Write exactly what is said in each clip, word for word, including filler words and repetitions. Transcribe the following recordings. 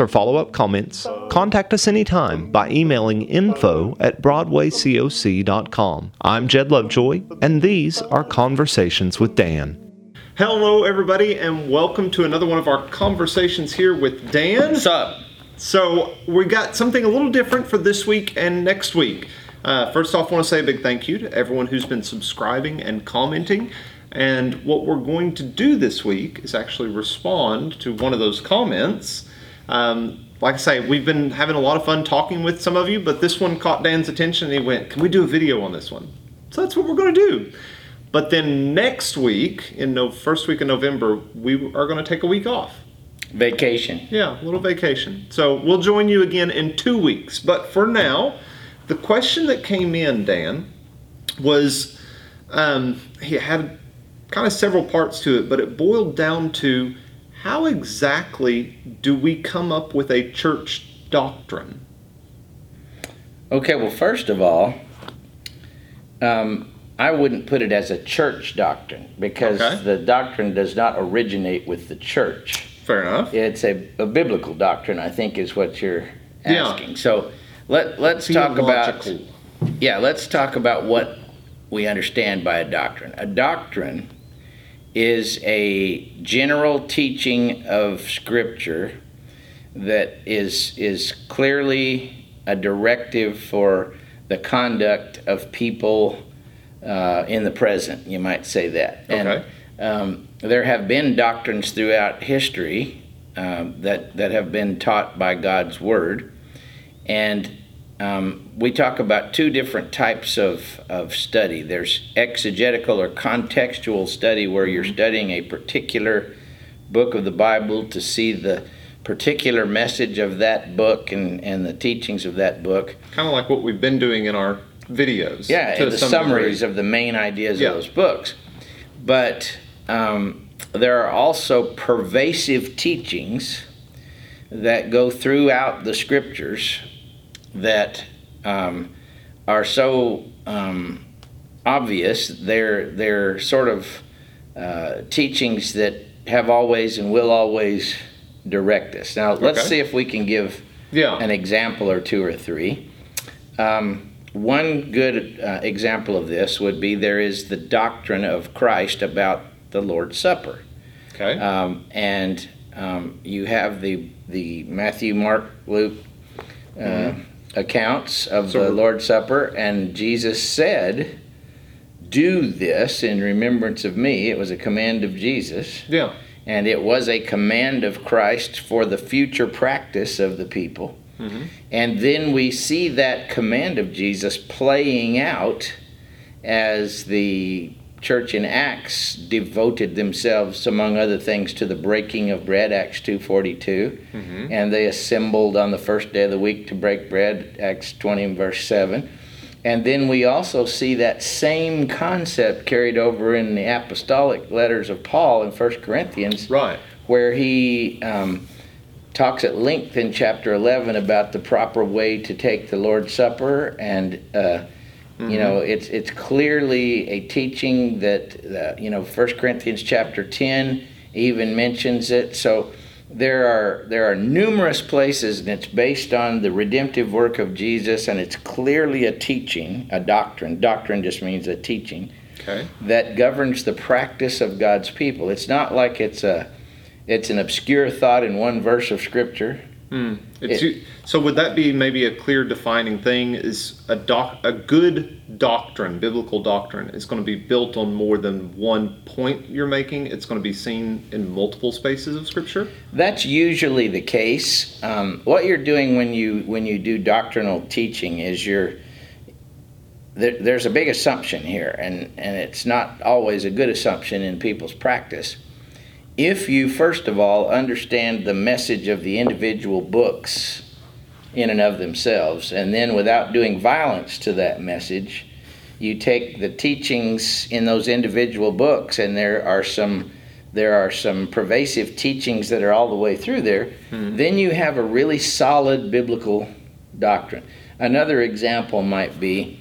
or follow-up comments, contact us anytime by emailing info at Broadway C O C dot com. I'm Jed Lovejoy, and these are Conversations with Dan. Hello, everybody, and welcome to another one of our conversations here with Dan. What's up? So, we got something a little different for this week and next week. Uh, first off, I want to say a big thank you to everyone who's been subscribing and commenting. And what we're going to do this week is actually respond to one of those comments. Um, like I say, we've been having a lot of fun talking with some of you, but this one caught Dan's attention and he went, can we do a video on this one? So that's what we're going to do. But then next week, in the first week of November, we are going to take a week off. Vacation. Yeah, a little vacation. So we'll join you again in two weeks. But for now, the question that came in, Dan, was um, he had kind of several parts to it, but it boiled down to how exactly do we come up with a church doctrine? Okay, well, first of all, um, I wouldn't put it as a church doctrine because okay. the doctrine does not originate with the church. Fair enough. It's a, a biblical doctrine, I think, is what you're asking. Yeah. So let let's talk about yeah, let's talk about what we understand by a doctrine. A doctrine is a general teaching of Scripture that is is clearly a directive for the conduct of people uh, in the present. You might say that. Okay. And um, there have been doctrines throughout history um, that that have been taught by God's Word. And um, we talk about two different types of, of study. There's exegetical or contextual study where you're studying a particular book of the Bible to see the particular message of that book and, and the teachings of that book. Kind of like what we've been doing in our videos. Yeah, to and the summaries degree. Of the main ideas yeah. of those books. But um, there are also pervasive teachings that go throughout the Scriptures that um, are so um, obvious. They're they're sort of uh, teachings that have always and will always direct us. Now let's okay. see if we can give yeah. an example or two or three. Um, one good uh, example of this would be there is the doctrine of Christ about the Lord's Supper. Okay. Um, and um, you have the the Matthew, Mark, Luke. Uh, mm-hmm. accounts of so the Lord's Supper, and Jesus said, do this in remembrance of me. It was a command of Jesus. Yeah. And it was a command of Christ for the future practice of the people. Mm-hmm. And then we see that command of Jesus playing out as the church in Acts devoted themselves, among other things, to the breaking of bread, Acts two forty-two. Mm-hmm. And they assembled on the first day of the week to break bread, Acts twenty and verse seven. And then we also see that same concept carried over in the apostolic letters of Paul in First Corinthians, right. where he um, talks at length in chapter eleven about the proper way to take the Lord's Supper and uh Mm-hmm. You know, it's it's clearly a teaching that, uh, you know, First Corinthians chapter ten even mentions it. So there are there are numerous places, and it's based on the redemptive work of Jesus, and it's clearly a teaching, a doctrine. Doctrine just means a teaching okay. that governs the practice of God's people. It's not like it's a it's an obscure thought in one verse of Scripture. Mm. It's, it, so would that be maybe a clear defining thing? Is a doc, a good doctrine, biblical doctrine, is going to be built on more than one point you're making? It's going to be seen in multiple spaces of Scripture? That's usually the case. Um, what you're doing when you when you do doctrinal teaching is you're there, there's a big assumption here, and, and it's not always a good assumption in people's practice. if you, first of all, understand the message of the individual books in and of themselves, and then without doing violence to that message, you take the teachings in those individual books, and there are some there are some pervasive teachings that are all the way through there, mm-hmm. then you have a really solid biblical doctrine. Another example might be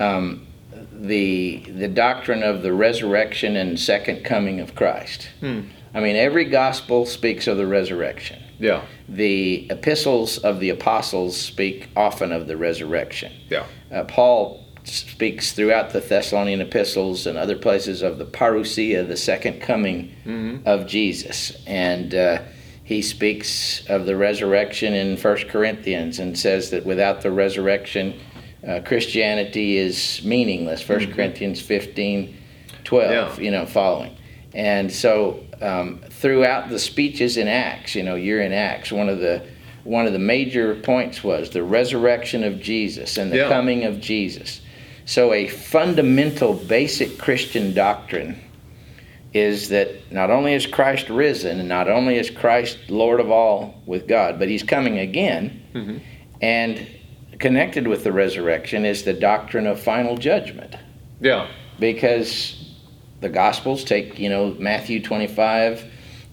um, the the doctrine of the resurrection and second coming of Christ. Mm. I mean, every gospel speaks of the resurrection. Yeah. The epistles of the apostles speak often of the resurrection. Yeah. Uh, Paul speaks throughout the Thessalonian epistles and other places of the parousia, the second coming mm-hmm. of Jesus. And uh, he speaks of the resurrection in First Corinthians and says that without the resurrection, uh, Christianity is meaningless. First mm-hmm. Corinthians fifteen, twelve, yeah. you know, following. And so um, throughout the speeches in Acts, you know, you're in Acts, one of the one of the major points was the resurrection of Jesus and the yeah. coming of Jesus. So a fundamental, basic Christian doctrine is that not only is Christ risen, and not only is Christ Lord of all with God, but he's coming again, mm-hmm. and connected with the resurrection is the doctrine of final judgment. Yeah. Because the Gospels take, you know, Matthew twenty-five,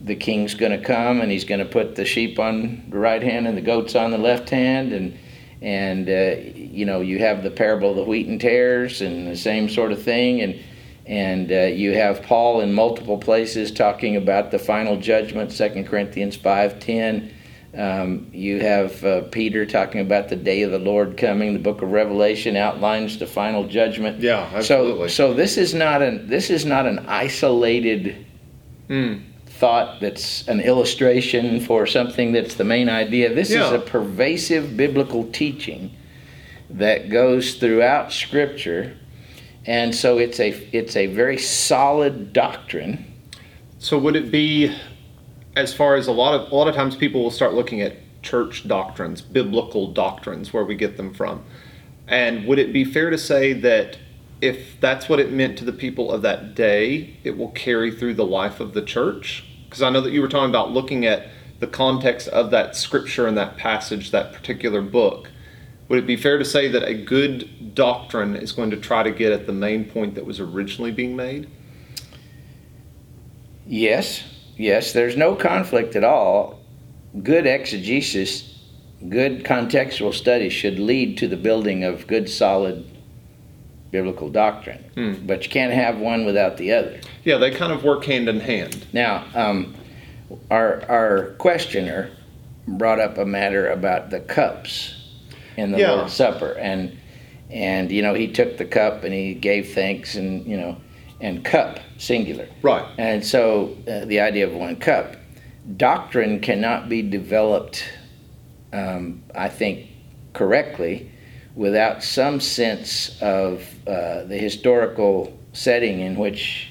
the king's going to come, and he's going to put the sheep on the right hand and the goats on the left hand, and and uh, you know, you have the parable of the wheat and tares and the same sort of thing, and and uh, you have Paul in multiple places talking about the final judgment, Second Corinthians five ten. Um, you have uh, Peter talking about the day of the Lord coming. The book of Revelation outlines the final judgment. Yeah, absolutely. So, so this is not an this is not an isolated mm. thought that's an illustration for something that's the main idea. This yeah. is a pervasive biblical teaching that goes throughout Scripture, and so it's a it's a very solid doctrine. So would it be, as far as a lot of a lot of times people will start looking at church doctrines, biblical doctrines, where we get them from, and would it be fair to say that if that's what it meant to the people of that day, it will carry through the life of the church? Because I know that you were talking about looking at the context of that scripture and that passage, that particular book. Would it be fair to say that a good doctrine is going to try to get at the main point that was originally being made? Yes, yes, there's no conflict at all. Good exegesis, good contextual study should lead to the building of good, solid biblical doctrine, mm. but you can't have one without the other. Yeah, they kind of work hand in hand. Now, um, our our questioner brought up a matter about the cups in the yeah. Lord's Supper, and and you know, he took the cup and he gave thanks, and you know, and cup singular, right? And so uh, the idea of one cup, doctrine cannot be developed, um, I think, correctly, without some sense of uh, the historical setting in which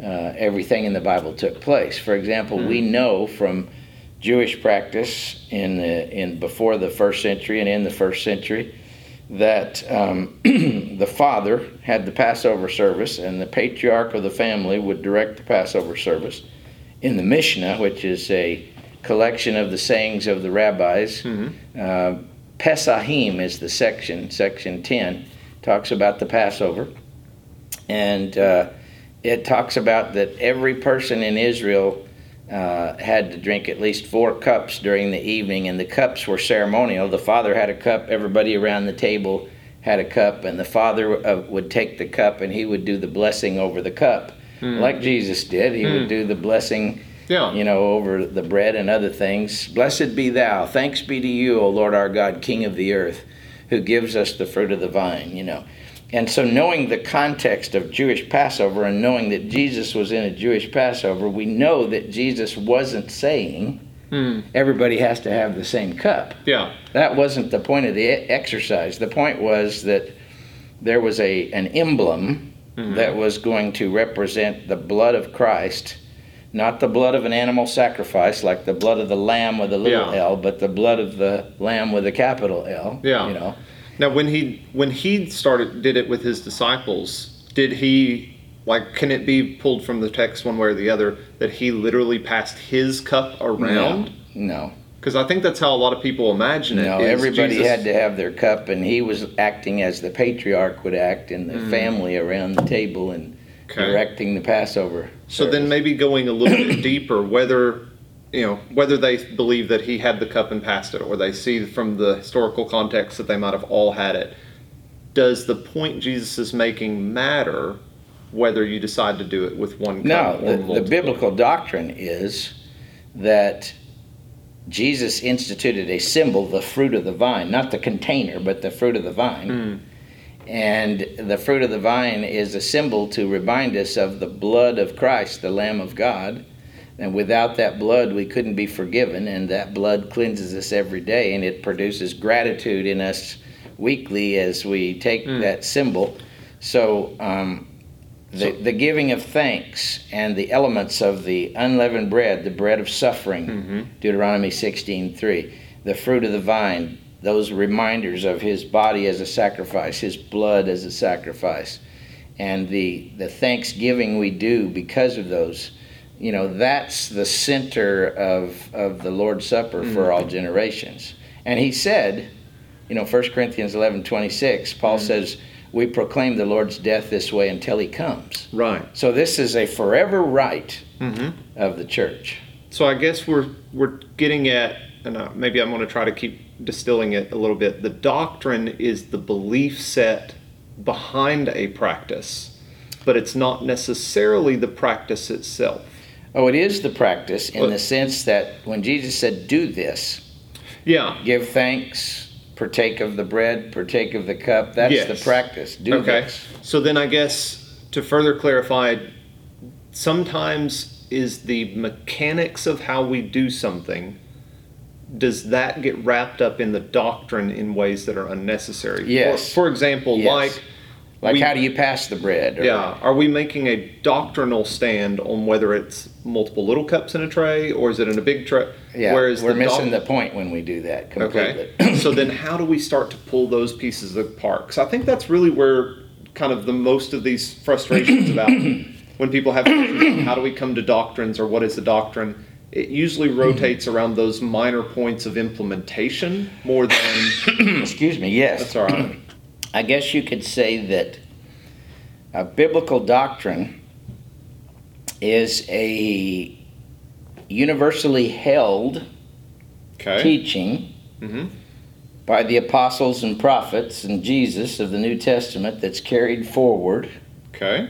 uh, everything in the Bible took place. For example, mm-hmm. we know from Jewish practice in the, in before the first century and in the first century that um, the father had the Passover service, and the patriarch of the family would direct the Passover service. In the Mishnah, which is a collection of the sayings of the rabbis, mm-hmm. uh, Pesachim is the section, section ten, talks about the Passover, and uh, it talks about that every person in Israel uh, had to drink at least four cups during the evening, and the cups were ceremonial. The father had a cup, everybody around the table had a cup, and the father uh, would take the cup and he would do the blessing over the cup, mm. like Jesus did. He mm. would do the blessing Yeah. you know, over the bread and other things. Blessed be thou, thanks be to you, O Lord our God, King of the earth, who gives us the fruit of the vine, you know. And so knowing the context of Jewish Passover and knowing that Jesus was in a Jewish Passover, we know that Jesus wasn't saying hmm. everybody has to have the same cup. Yeah. That wasn't the point of the exercise. The point was that there was a an emblem mm-hmm. that was going to represent the blood of Christ, not the blood of an animal sacrifice, like the blood of the lamb with a little yeah. L, but the blood of the lamb with a capital L. Yeah. You know. Now, when he when he started did it with his disciples, did he Like, can it be pulled from the text one way or the other that he literally passed his cup around? No. Because no. I think that's how a lot of people imagine it. No, everybody Jesus... had to have their cup, and he was acting as the patriarch would act in the mm. family around the table and okay. directing the Passover service. So then maybe going a little bit deeper, whether, you know, whether they believe that he had the cup and passed it, or they see from the historical context that they might have all had it, does the point Jesus is making matter whether you decide to do it with one cup? No, the, the biblical doctrine is that Jesus instituted a symbol, the fruit of the vine, not the container, but the fruit of the vine. Mm. And the fruit of the vine is a symbol to remind us of the blood of Christ, the Lamb of God. And without that blood, we couldn't be forgiven, and that blood cleanses us every day, and it produces gratitude in us weekly as we take mm. that symbol. So... Um, The, the giving of thanks and the elements of the unleavened bread, the bread of suffering, mm-hmm. Deuteronomy sixteen three, the fruit of the vine, those reminders of his body as a sacrifice, his blood as a sacrifice, and the, the thanksgiving we do because of those, you know, that's the center of, of the Lord's Supper mm-hmm. for all generations. And he said, you know, First Corinthians eleven twenty-six, Paul mm-hmm. says, we proclaim the Lord's death this way until he comes. Right. So this is a forever right mm-hmm. of the church. So I guess we're we're getting at, and maybe I'm going to try to keep distilling it a little bit, the doctrine is the belief set behind a practice, but it's not necessarily the practice itself. Oh, it is the practice in but, the sense that when Jesus said, do this, yeah, give thanks, partake of the bread, partake of the cup. That's yes. the practice. Do okay. this. So then I guess to further clarify, sometimes is the mechanics of how we do something, does that get wrapped up in the doctrine in ways that are unnecessary? Yes. For, for example, yes. like... Like we, how do you pass the bread? Or, yeah. Are we making a doctrinal stand on whether it's multiple little cups in a tray or is it in a big tray? Yeah, Whereas we're the missing doc- the point when we do that completely. Okay. So then how do we start to pull those pieces apart? Because I think that's really where kind of the most of these frustrations about when people have how do we come to doctrines or what is the doctrine? It usually rotates around those minor points of implementation more than... Excuse me, yes. That's all right. I guess you could say that a biblical doctrine is a universally held okay. teaching mm-hmm. by the apostles and prophets and Jesus of the New Testament that's carried forward. Okay.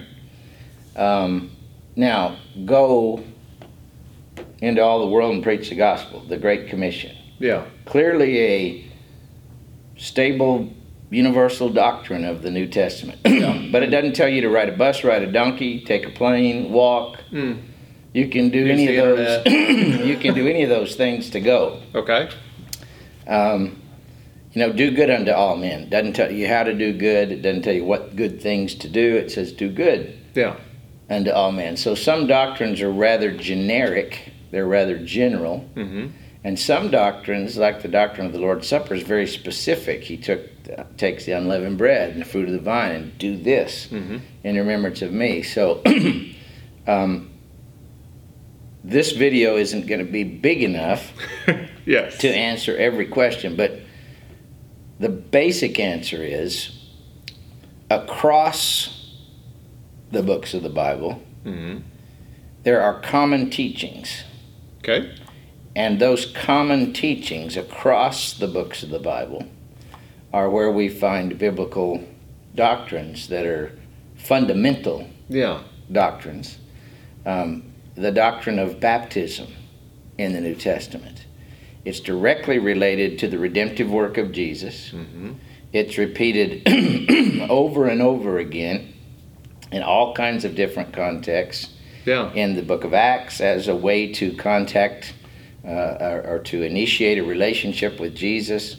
Um, now, go into all the world and preach the gospel, the Great Commission. Yeah. Clearly a stable universal doctrine of the New Testament. But it doesn't tell you to ride a bus, ride a donkey, take a plane, walk. Mm. You can do Use any of those you can do any of those things to go. Okay. Um, you know, do good unto all men. Doesn't tell you how to do good, it doesn't tell you what good things to do. It says do good. Yeah. Unto all men. So some doctrines are rather generic, they're rather general. Mm-hmm. And some doctrines, like the doctrine of the Lord's Supper, is very specific. He took uh, takes the unleavened bread and the fruit of the vine and do this mm-hmm. in remembrance of me. So um, this video isn't going to be big enough yes. to answer every question. But the basic answer is across the books of the Bible, mm-hmm. there are common teachings. Okay. And those common teachings across the books of the Bible are where we find biblical doctrines that are fundamental yeah. doctrines. Um, the doctrine of baptism in the New Testament. It's directly related to the redemptive work of Jesus. Mm-hmm. It's repeated over and over again in all kinds of different contexts yeah. in the book of Acts as a way to contact Uh, or, or to initiate a relationship with Jesus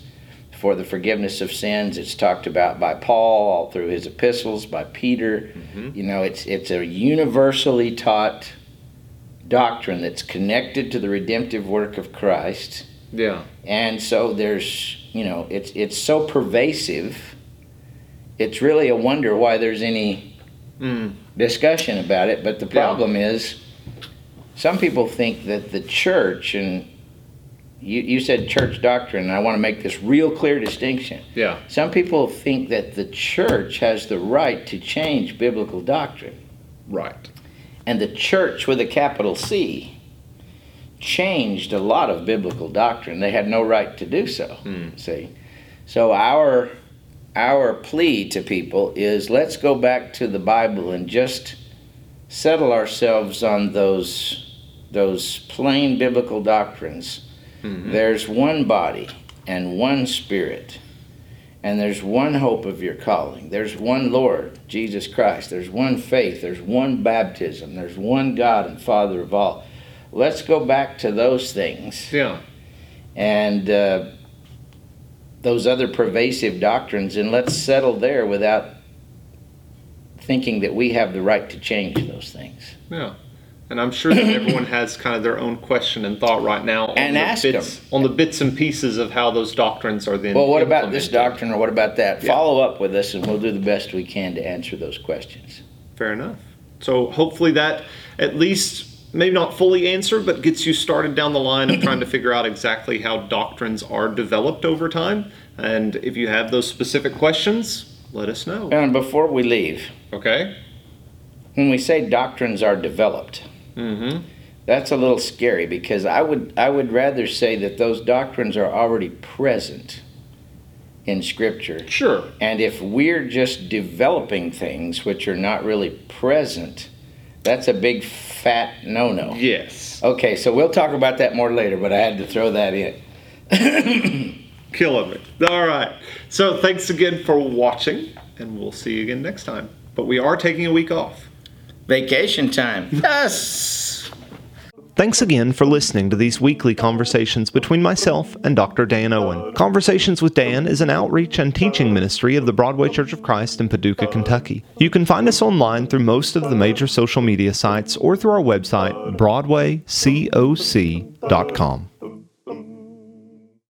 for the forgiveness of sins. It's talked about by Paul, all through his epistles, by Peter. Mm-hmm. You know, it's it's a universally taught doctrine that's connected to the redemptive work of Christ. Yeah. And so there's, you know, it's it's so pervasive, it's really a wonder why there's any mm. discussion about it. But the problem yeah. is, some people think that the church, and you, you said church doctrine, and I want to make this real clear distinction. Yeah. Some people think that the church has the right to change biblical doctrine. Right. And the church with a capital C changed a lot of biblical doctrine. They had no right to do so. Mm. See, so our our plea to people is, let's go back to the Bible and just settle ourselves on those those plain biblical doctrines. Mm-hmm. There's one body and one spirit, and there's one hope of your calling. There's one Lord, Jesus Christ. There's one faith. There's one baptism. There's one God and Father of all. Let's go back to those things. Yeah. And uh, those other pervasive doctrines, and let's settle there without thinking that we have the right to change those things. Yeah. And I'm sure that everyone has kind of their own question and thought right now on, and the, ask bits, them. on the bits and pieces of how those doctrines are then Well, what implemented. About this doctrine, or what about that? Yeah. Follow up with us, and we'll do the best we can to answer those questions. Fair enough. So hopefully that at least, maybe not fully answered, but gets you started down the line of trying to figure out exactly how doctrines are developed over time. And if you have those specific questions, let us know. And before we leave, okay, when we say doctrines are developed, mm-hmm. that's a little scary, because I would I would rather say that those doctrines are already present in Scripture. Sure. And if we're just developing things which are not really present, that's a big fat no-no. Yes. Okay, so we'll talk about that more later, but I had to throw that in. Killing me. All right. So thanks again for watching, and we'll see you again next time. But we are taking a week off. Vacation time. Yes! Thanks again for listening to these weekly conversations between myself and Doctor Dan Owen. Conversations with Dan is an outreach and teaching ministry of the Broadway Church of Christ in Paducah, Kentucky. You can find us online through most of the major social media sites or through our website, Broadway C O C dot com.